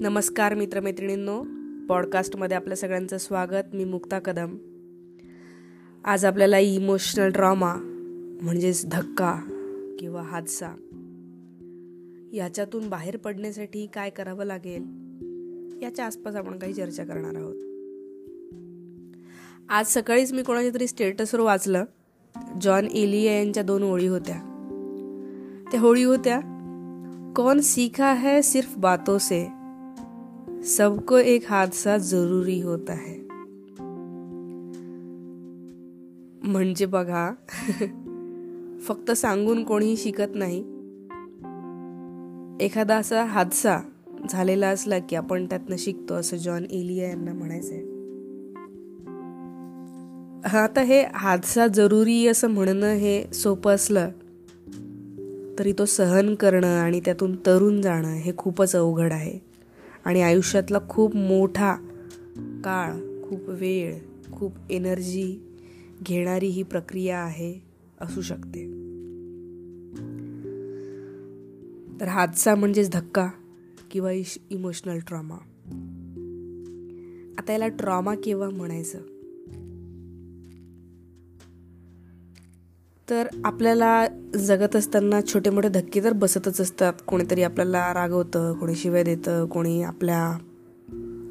नमस्कार मित्रमैत्रिणींनो, पॉडकास्टमध्ये आपल्या सगळ्यांचं स्वागत. मी मुक्ता कदम. आज आपल्याला इमोशनल ट्रॉमा म्हणजेच धक्का किंवा हादसा याच्यातून बाहेर पडण्यासाठी काय करावं लागेल याच्या आसपास आपण काही चर्चा करणार आहोत. आज सकाळीच मी कोणाच्या तरी स्टेटसवर वाचलं, जॉन एलिया यांच्या 2 ओळी होत्या. त्या ओळी होत्या, कौन सीखा है सिर्फ बातों से, सबको एक हादसा जरूरी होता है. म्हणजे बघा, फक्त सांगून कोणीही शिकत नाही. एखादा असा हादसा झालेला असला की आपण त्यातनं शिकतो, असं जॉन एलिया यांना म्हणायचंय. आता हे हादसा जरुरी असं म्हणणं हे सोपं असलं तरी तो सहन करणं आणि त्यातून तरून जाणं हे खूपच अवघड आहे. आणि आयुष्यातला खूप मोठा काळ, खूप वेळ, खूप एनर्जी घेणारी ही प्रक्रिया आहे, असू शकते. तर हादसा म्हणजेच धक्का किंवा इमोशनल ट्रॉमा. आता याला ट्रॉमा केव्हा म्हणायचं, तर आपल्याला जगत असताना छोटे मोठे धक्के तर बसतच असतात. कोणीतरी आपल्याला रागवतं, कोणी शिव्या देतं, कोणी आपल्या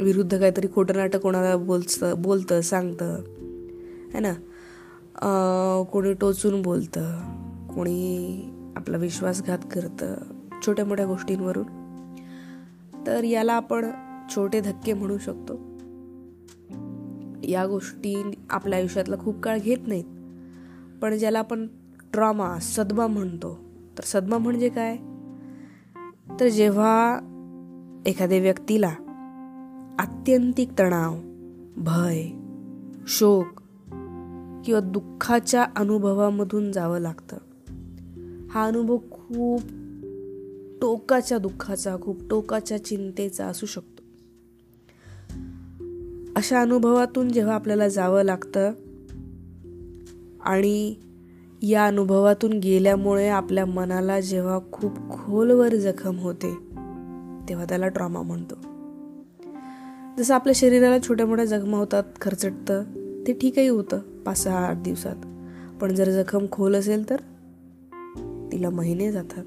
विरुद्ध काहीतरी खोटं नाटक कोणाला बोलतं सांगतं है ना, कोणी टोचून बोलतं, कोणी आपला विश्वासघात करतं छोट्या मोठ्या गोष्टींवरून. तर याला आपण छोटे धक्के म्हणू शकतो. या गोष्टी आपल्या आयुष्यातला खूप काळ घेत नाहीत, पण ज्याला आपण ट्रॉमा, सदमा म्हणतो. तर सदमा म्हणजे काय, तर जेव्हा एखाद्या व्यक्तीला आत्यंतिक तणाव, भय, शोक किंवा दुःखाच्या अनुभवामधून जावं लागतं. हा अनुभव खूप टोकाच्या दुःखाचा, खूप टोकाच्या चिंतेचा असू शकतो. अशा अनुभवातून जेव्हा आपल्याला जावं लागतं आणि या अनुभवातून गेल्यामुळे आपल्या मनाला जेव्हा खूप खोलवर जखम होते तेव्हा त्याला ट्रॉमा म्हणतो. जसं आपल्या शरीराला छोट्या मोठ्या जखमा होतात, खरचटतं, ते ठीकही होतं 5-6-8 दिवसात. पण जर जखम खोल असेल तर तिला महिने जातात.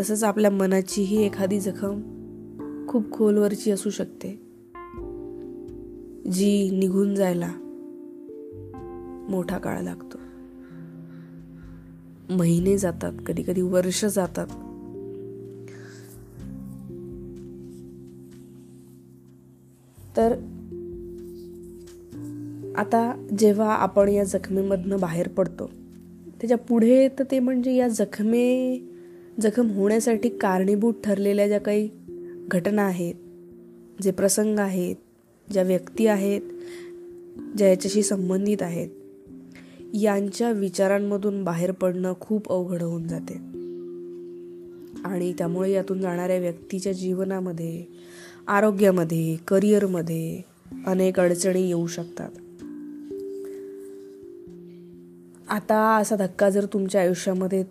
तसंच आपल्या मनाचीही एखादी जखम खूप खोलवरची असू शकते, जी निघून जायला मोठा काळ लागतो. महिने जातात, कधी कधी वर्ष जातात. तर आता जेव्हा आपण या जखमेमधनं बाहेर पडतो, त्याच्या पुढे तर ते म्हणजे या जखम होण्यासाठी कारणीभूत ठरलेल्या ज्या काही घटना आहेत, जे प्रसंग आहेत, ज्या व्यक्ती आहेत, ज्या याच्याशी संबंधित आहेत, यांच्या विचारांमधून बाहेर पडणं खूप अवघड होऊन जाते. आणि त्यामुळे यातून जाणाऱ्या व्यक्तीच्या जीवनामध्ये, आरोग्यामध्ये, करिअरमध्ये अनेक अडचणी येऊ शकतात. आता असा धक्का जर तुमच्या आयुष्यामध्ये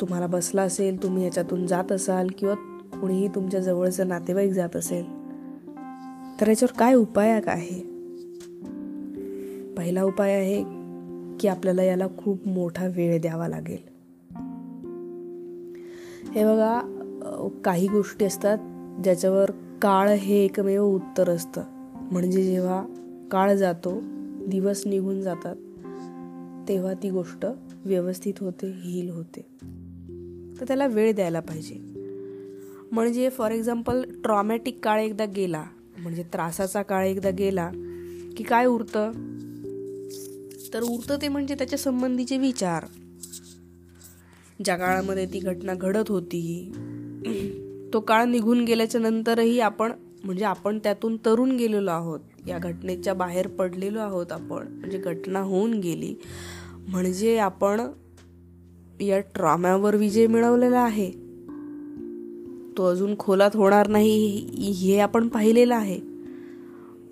तुम्हाला बसला असेल, तुम्ही याच्यातून जात असाल किंवा कोणीही तुमच्या जवळचं नातेवाईक जात असेल, तर याच्यावर काय उपाय आहे. पहिला उपाय आहे की आपल्याला याला खूप मोठा वेळ द्यावा लागेल. हे बघा, काही गोष्टी असतात ज्याच्यावर काळ हे एकमेव उत्तर असतं. म्हणजे जेव्हा काळ जातो, दिवस निघून जातात, तेव्हा ती गोष्ट व्यवस्थित होते, हील होते. तर त्याला वेळ द्यायला पाहिजे. म्हणजे फॉर एक्झाम्पल, ट्रॉमॅटिक काळ एकदा गेला, म्हणजे त्रासाचा काळ एकदा गेला की काय उरतं, तर उरतं ते म्हणजे त्याच्या संबंधीचे विचार. ज्या काळामध्ये ती घटना घडत होती तो काळ निघून गेल्याच्या नंतरही आपण त्यातून तरून गेलेलो आहोत, या घटनेच्या बाहेर पडलेलो आहोत आपण. म्हणजे घटना होऊन गेली म्हणजे आपण या ट्रॉम्यावर विजय मिळवलेला आहे. तो अजून खोलात होणार नाही हे आपण पाहिलेलं आहे.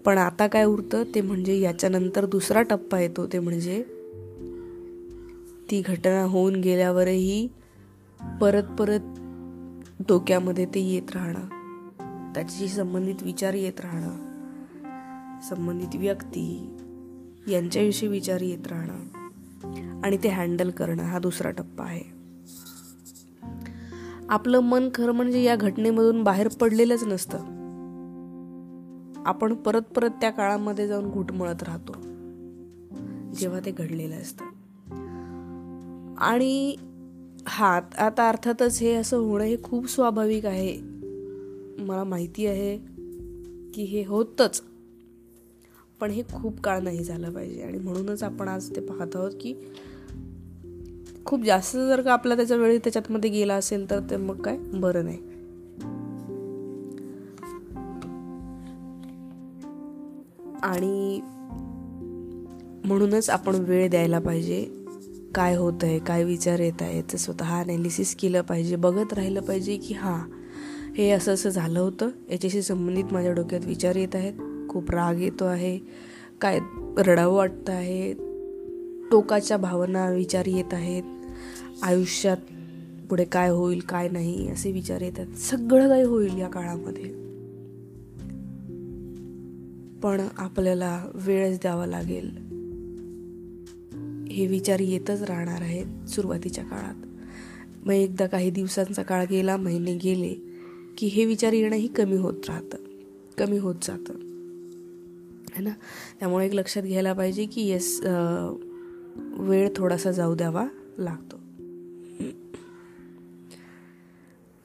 पण आता काय उरतं ते म्हणजे याच्यानंतर दुसरा टप्पा येतो, ते म्हणजे ती घटना होऊन गेल्यावरही परत परत डोक्यामध्ये ते येत राहणं, त्याच्याशी संबंधित विचार येत राहणं, संबंधित व्यक्ती यांच्याविषयी विचार येत राहणं आणि ते हँडल करणं हा दुसरा टप्पा आहे. आपलं मन खरं म्हणजे या घटनेमधून बाहेर पडलेलंच नसतं. आपण परत परत त्या काळामध्ये जाऊन घुटमळत राहतो जेव्हा ते घडलेलं असतं. आणि हा आता अर्थातच हे असं होणं हे खूप स्वाभाविक आहे. मला माहिती आहे की हे होतंच, पण हे खूप काळ नाही झालं पाहिजे. आणि म्हणूनच आपण आज ते पाहत आहोत की खूप जास्त जर का आपला त्याचा वेळ त्याच्यातमध्ये गेला असेल तर ते मग काय बरं नाही. आणि म्हणूनच आपण वेळ द्यायला पाहिजे. काय होत आहे, काय विचार येत आहे याचं स्वतः ॲनालिसिस केलं पाहिजे. बघत राहिलं पाहिजे की हां, हे असं असं झालं होतं, याच्याशी संबंधित माझ्या डोक्यात विचार येत आहेत, खूप राग येतो आहे, काय रडावं वाटतं आहे, टोकाच्या भावना विचार येत आहेत, आयुष्यात पुढे काय होईल काय नाही असे विचार येतात. सगळं काही होईल या काळामध्ये, पण आपल्याला वेळच द्यावा लागेल. हे विचार येतच राहणार आहेत सुरुवातीच्या काळात. मग एकदा काही दिवसांचा काळ गेला, महिने गेले की हे विचार येणंही कमी होत राहतं, कमी होत जातं है ना. त्यामुळे एक लक्षात घ्यायला पाहिजे की येस, वेळ थोडासा जाऊ द्यावा लागतो.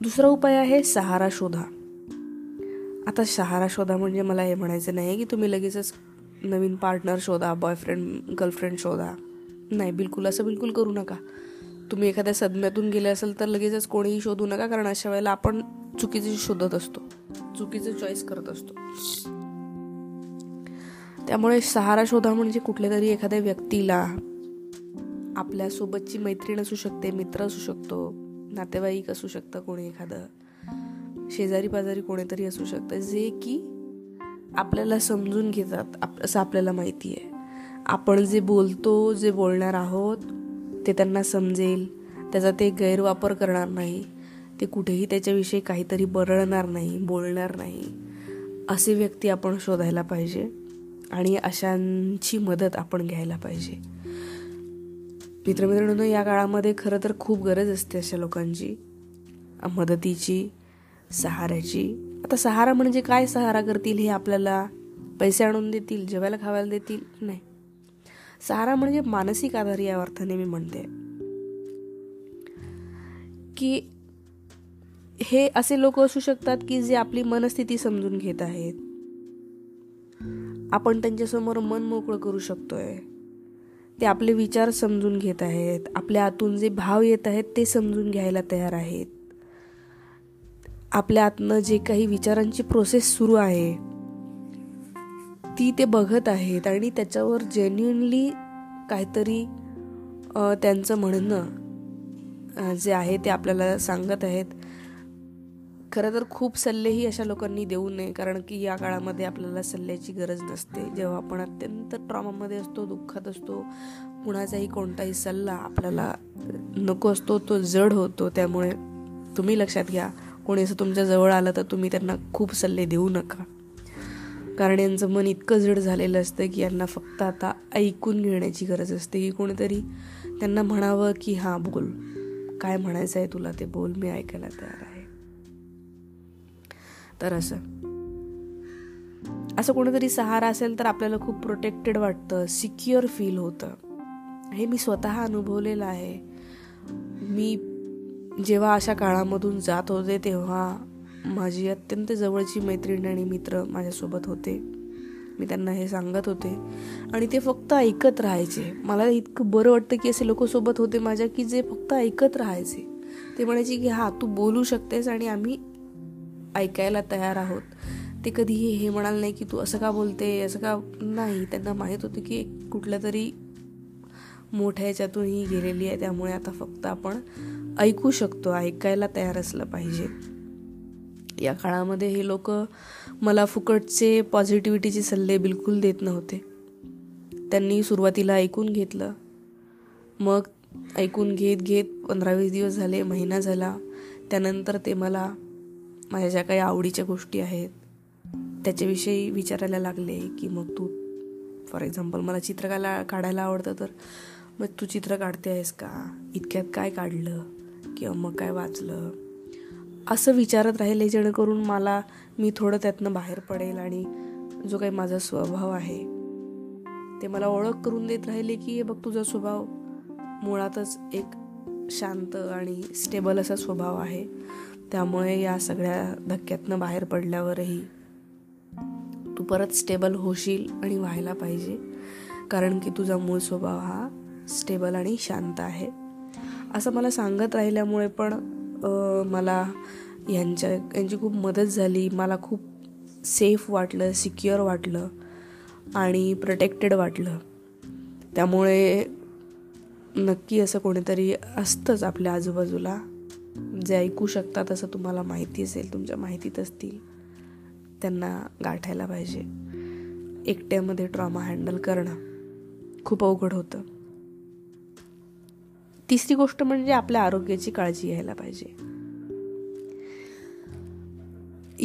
दुसरा उपाय आहे सहारा शोधा. आता सहारा शोधा म्हणजे मला हे म्हणायचं नाही की तुम्ही लगेचच नवीन पार्टनर शोधा, बॉयफ्रेंड गर्लफ्रेंड शोधा. नाही, बिलकुल असं बिलकुल करू नका. तुम्ही एखाद्या सदम्यातून गेले असेल तर लगेचच कोणीही शोधू नका, कारण अशा वेळेला आपण चुकीचे शोधत असतो, चुकीचे चॉईस करत असतो. त्यामुळे सहारा शोधा म्हणजे कुठल्या तरी एखाद्या व्यक्तीला, आपल्या सोबतची मैत्रीण असू शकते, मित्र असू शकतो, नातेवाईक असू शकतं, कोणी एखादं शेजारी पाजारी कोणीतरी असू शकतं, जे की आपल्याला समजून घेतात असं आपल्याला माहिती आहे. आपण जे बोलतो, जे बोलणार आहोत ते त्यांना समजेल, त्याचा ते गैरवापर करणार नाही, ते कुठेही त्याच्याविषयी काहीतरी बरळणार नाही, बोलणार नाही, असे व्यक्ती आपण शोधायला पाहिजे आणि अशांची मदत आपण घ्यायला पाहिजे. मित्रमित्रांनो, या काळामध्ये खरं तर खूप गरज असते अशा लोकांची, मदतीची, सहाऱ्याची. आता सहारा म्हणजे काय? सहारा करतील हे आपल्याला पैसे आणून देतील, जेवायला खावायला देतील? नाही. सहारा म्हणजे मानसिक आधार. या अर्थाने मी म्हणते की हे असे लोक असू शकतात की जे आपली मनस्थिती समजून घेत आहेत, आपण त्यांच्यासमोर मन मोकळं करू शकतोय, ते आपले विचार समजून घेत आहेत, आपल्या आतून जे भाव येत आहेत ते समजून घ्यायला तयार आहेत, आपल्या आतनं जे काही विचारांची प्रोसेस सुरू आहे ती ते बघत आहेत आणि त्याच्यावर जेन्युइनली काहीतरी त्यांचं म्हणणं जे आहे ते आपल्याला सांगत आहेत. खरं तर खूप सल्लेही अशा लोकांनी देऊ नये, कारण की या काळामध्ये आपल्याला सल्ल्याची गरज नसते. जेव्हा आपण अत्यंत ट्रॉमामध्ये असतो, दुःखात असतो, कुणाचाही कोणताही सल्ला आपल्याला नको असतो, तो जड होतो. त्यामुळे तुम्ही लक्षात घ्या, कोणी असं तुमच्या जवळ आलं तर तुम्ही त्यांना खूप सल्ले देऊ नका, कारण यांचं मन इतकं जड झालेलं असतं की यांना फक्त आता ऐकून घेण्याची गरज असते, की कोणीतरी त्यांना म्हणावं की हां बोल, काय म्हणायचं आहे तुला ते बोल, मी ऐकायला तयार आहे. तर असं कोणीतरी सहारा असेल तर आपल्याला खूप प्रोटेक्टेड वाटतं, सिक्युअर फील होतं. हे मी स्वतः अनुभवलेलं आहे. मी जेव्हा अशा काळामधून जात होते तेव्हा माझी अत्यंत जवळची मैत्रीण आणि मित्र माझ्यासोबत होते. मी त्यांना हे सांगत होते आणि ते फक्त ऐकत राहायचे. मला इतकं बरं वाटतं की असे लोक सोबत होते माझ्या की जे फक्त ऐकत राहायचे. ते म्हणायचे की हां तू बोलू शकतेस आणि आम्ही ऐकायला तयार आहोत. ते कधीही हे म्हणाल नाही की तू असं का बोलते, असं का नाही. त्यांना माहीत होतं की कुठल्या तरी मोठ्या ह्याच्यातून ही गेलेली आहे, त्यामुळे आता फक्त आपण ऐकू शकतो, ऐकायला तयार असलं पाहिजे. या काळामध्ये हे लोक मला फुकटचे पॉझिटिव्हिटीचे सल्ले बिलकुल देत नव्हते. त्यांनी सुरुवातीला ऐकून घेतलं, मग ऐकून घेत घेत 15-20 दिवस झाले, महिना झाला, त्यानंतर ते मला माझ्या ज्या काही आवडीच्या गोष्टी आहेत त्याच्याविषयी विचारायला लागले की मग तू फॉर एक्झाम्पल मला चित्रकला काढायला आवडतं तर मग तू चित्र काढते आहेस का, इतक्यात काय काढलं किंवा मग काय वाचलं, असं विचारत राहिले जेणेकरून मला मी थोडं त्यातनं बाहेर पडेल आणि जो काही माझा स्वभाव आहे ते मला ओळख करून देत राहिले की हे बघ तुझा स्वभाव मुळातच एक शांत आणि स्टेबल असा स्वभाव आहे, त्यामुळे या सगळ्या धक्क्यातनं बाहेर पडल्यावरही तू परत स्टेबल होशील आणि व्हायला पाहिजे कारण की तुझा मूळ स्वभाव हा स्टेबल आणि शांत आहे, असं मला सांगत राहिल्यामुळे पण मला यांची खूप मदत झाली. मला खूप सेफ वाटलं, सिक्युअर वाटलं आणि प्रोटेक्टेड वाटलं. त्यामुळे नक्की असं कोणीतरी असतंच आपल्या आजूबाजूला जे ऐकू शकतात असं तुम्हाला माहिती असेल, तुमच्या माहितीत असतील, त्यांना गाठायला पाहिजे. एकट्यामध्ये ट्रॉमा हँडल करणं खूप अवघड होतं. तिसरी गोष्ट म्हणजे आपल्या आरोग्याची काळजी घ्यायला पाहिजे.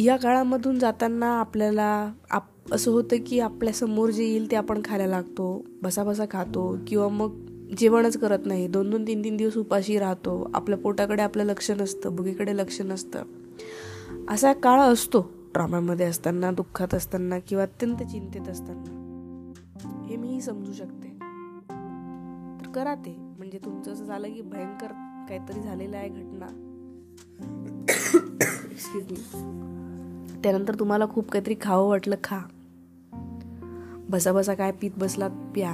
या काळामधून जाताना आपल्याला असं होतं की आपल्यासमोर जे येईल ते आपण खायला लागतो, बसाबसा खातो किंवा मग जेवणच करत नाही, 2-3 दिवस उपाशी राहतो, आपल्या पोटाकडे आपलं लक्ष नसतं, भुकेकडे लक्ष नसतं. असा काळ असतो ट्रॉमामध्ये असताना, दुःखात असताना किंवा अत्यंत चिंतेत असताना. हे मीही समजू शकते. तर करा ते, म्हणजे तुमचं असं झालं की भयंकर काहीतरी झालेलं आहे घटना एक्सक्यूज मी, त्यानंतर तुम्हाला खूप काहीतरी खावं वाटलं, खा, बसा काय पित बसलात प्या,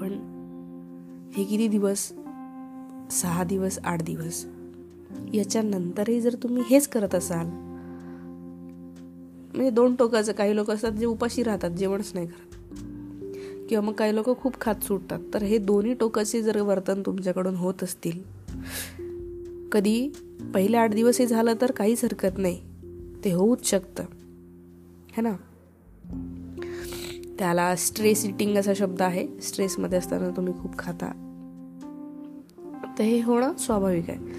पण हे किती दिवस, 6 दिवस, 8 दिवस, याच्यानंतरही जर तुम्ही हेच करत असाल, म्हणजे 2 टोकाचं, काही लोक असतात जे उपाशी राहतात, जेवणच नाही करत, किंवा मग काही लोक खूप खात सुटतात, तर हे दोन्ही टोकाचे जर वर्तन तुमच्याकडून होत असतील, कधी पहिले 8 दिवस हे झालं तर काहीच हरकत नाही, ते होऊच शकतं है ना. त्याला स्ट्रेस इटिंग असा शब्द आहे. स्ट्रेसमध्ये असताना तुम्ही खूप खाता, तर हे होणं स्वाभाविक आहे.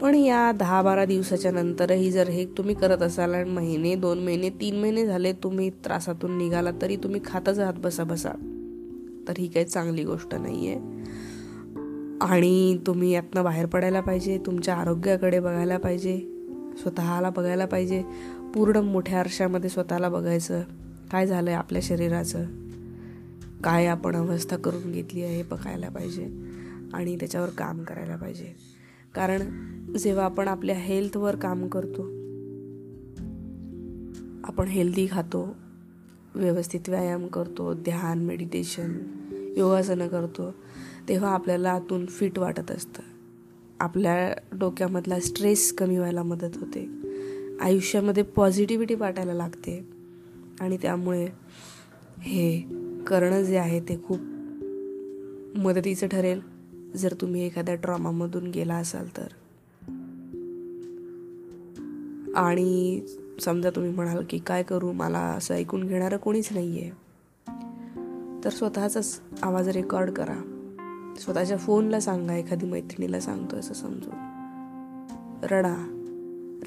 पण या 10-12 दिवसाच्या नंतरही जर हे तुम्ही करत असाल आणि महिने, 2 महिने, 3 महिने झाले तुम्ही त्रासातून निघाला तरी तुम्ही खातच आहात बसा, तर ही काही चांगली गोष्ट नाहीये आणि तुम्ही यातनं बाहेर पडायला पाहिजे. तुमच्या आरोग्याकडे बघायला पाहिजे, स्वतःला बघायला पाहिजे, पूर्ण मोठ्या आरशामध्ये स्वतःला बघायचं, काय झालं आहे आपल्या शरीराचं, काय आपण अवस्था करून घेतली आहे हे बघायला पाहिजे आणि त्याच्यावर काम करायला पाहिजे. कारण जेव्हा आपण आपल्या हेल्थवर काम करतो, आपण हेल्दी खातो, व्यवस्थित व्यायाम करतो, ध्यान, मेडिटेशन, योगासनं करतो, तेव्हा आपल्याला आतून फिट वाटत असतं, आपल्या डोक्यामधला स्ट्रेस कमी व्हायला मदत होते, आयुष्यामध्ये पॉझिटिव्हिटी वाटायला लागते आणि त्यामुळे हे करणं जे आहे ते खूप मदतीचं ठरेल जर तुम्ही एखाद्या ट्रॉमामधून गेला असाल तर. आणि समजा तुम्ही म्हणाल की काय करू, मला असं ऐकून घेणारं कोणीच नाही आहे, तर स्वतःचाच आवाज रेकॉर्ड करा, स्वतःच्या फोनला सांगा, एखादी मैत्रिणीला सांगतो असं समजून, रडा,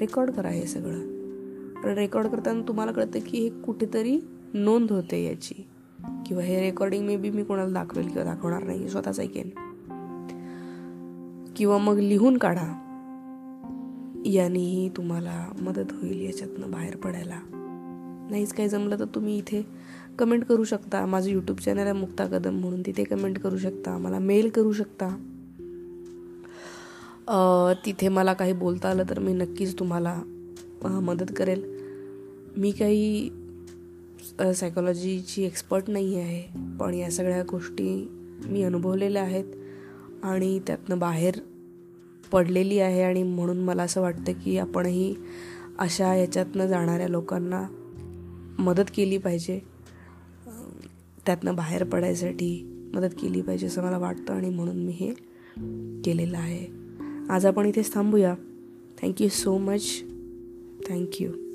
रेकॉर्ड करा हे सगळं. पण रेकॉर्ड करताना तुम्हाला कळतं की हे कुठेतरी नोंद होते याची, किंवा हे रेकॉर्डिंग मे बी मी कोणाला दाखवेल किंवा दाखवणार नाही, स्वतःच ऐकेन. किंवा मग लिहून काढा, यानेही तुम्हाला मदत होईल याच्यातनं बाहेर पडायला. नाहीच काही जमलं तर तुम्ही इथे कमेंट करू शकता, माझं यूट्यूब चॅनल आहे मुक्ता कदम म्हणून, तिथे कमेंट करू शकता, मला मेल करू शकता, तिथे मला काही बोलता आलं तर मी नक्कीच तुम्हाला मदत करेल. मी काही सायकोलॉजीची एक्सपर्ट नाही आहे, पण या सगळ्या गोष्टी मी अनुभवलेल्या आहेत आणि त्यातनं बाहेर पडलेली आहे आणि म्हणून मला असं वाटतं की आपणही अशा याच्यातनं जाणाऱ्या लोकांना मदत केली पाहिजे, त्यातनं बाहेर पडायसाठी मदत केली पाहिजे असं मला वाटतं आणि म्हणून मी हे केलेलं आहे. आज आपण इथेच थांबूया. Thank you so much. थँक्यू.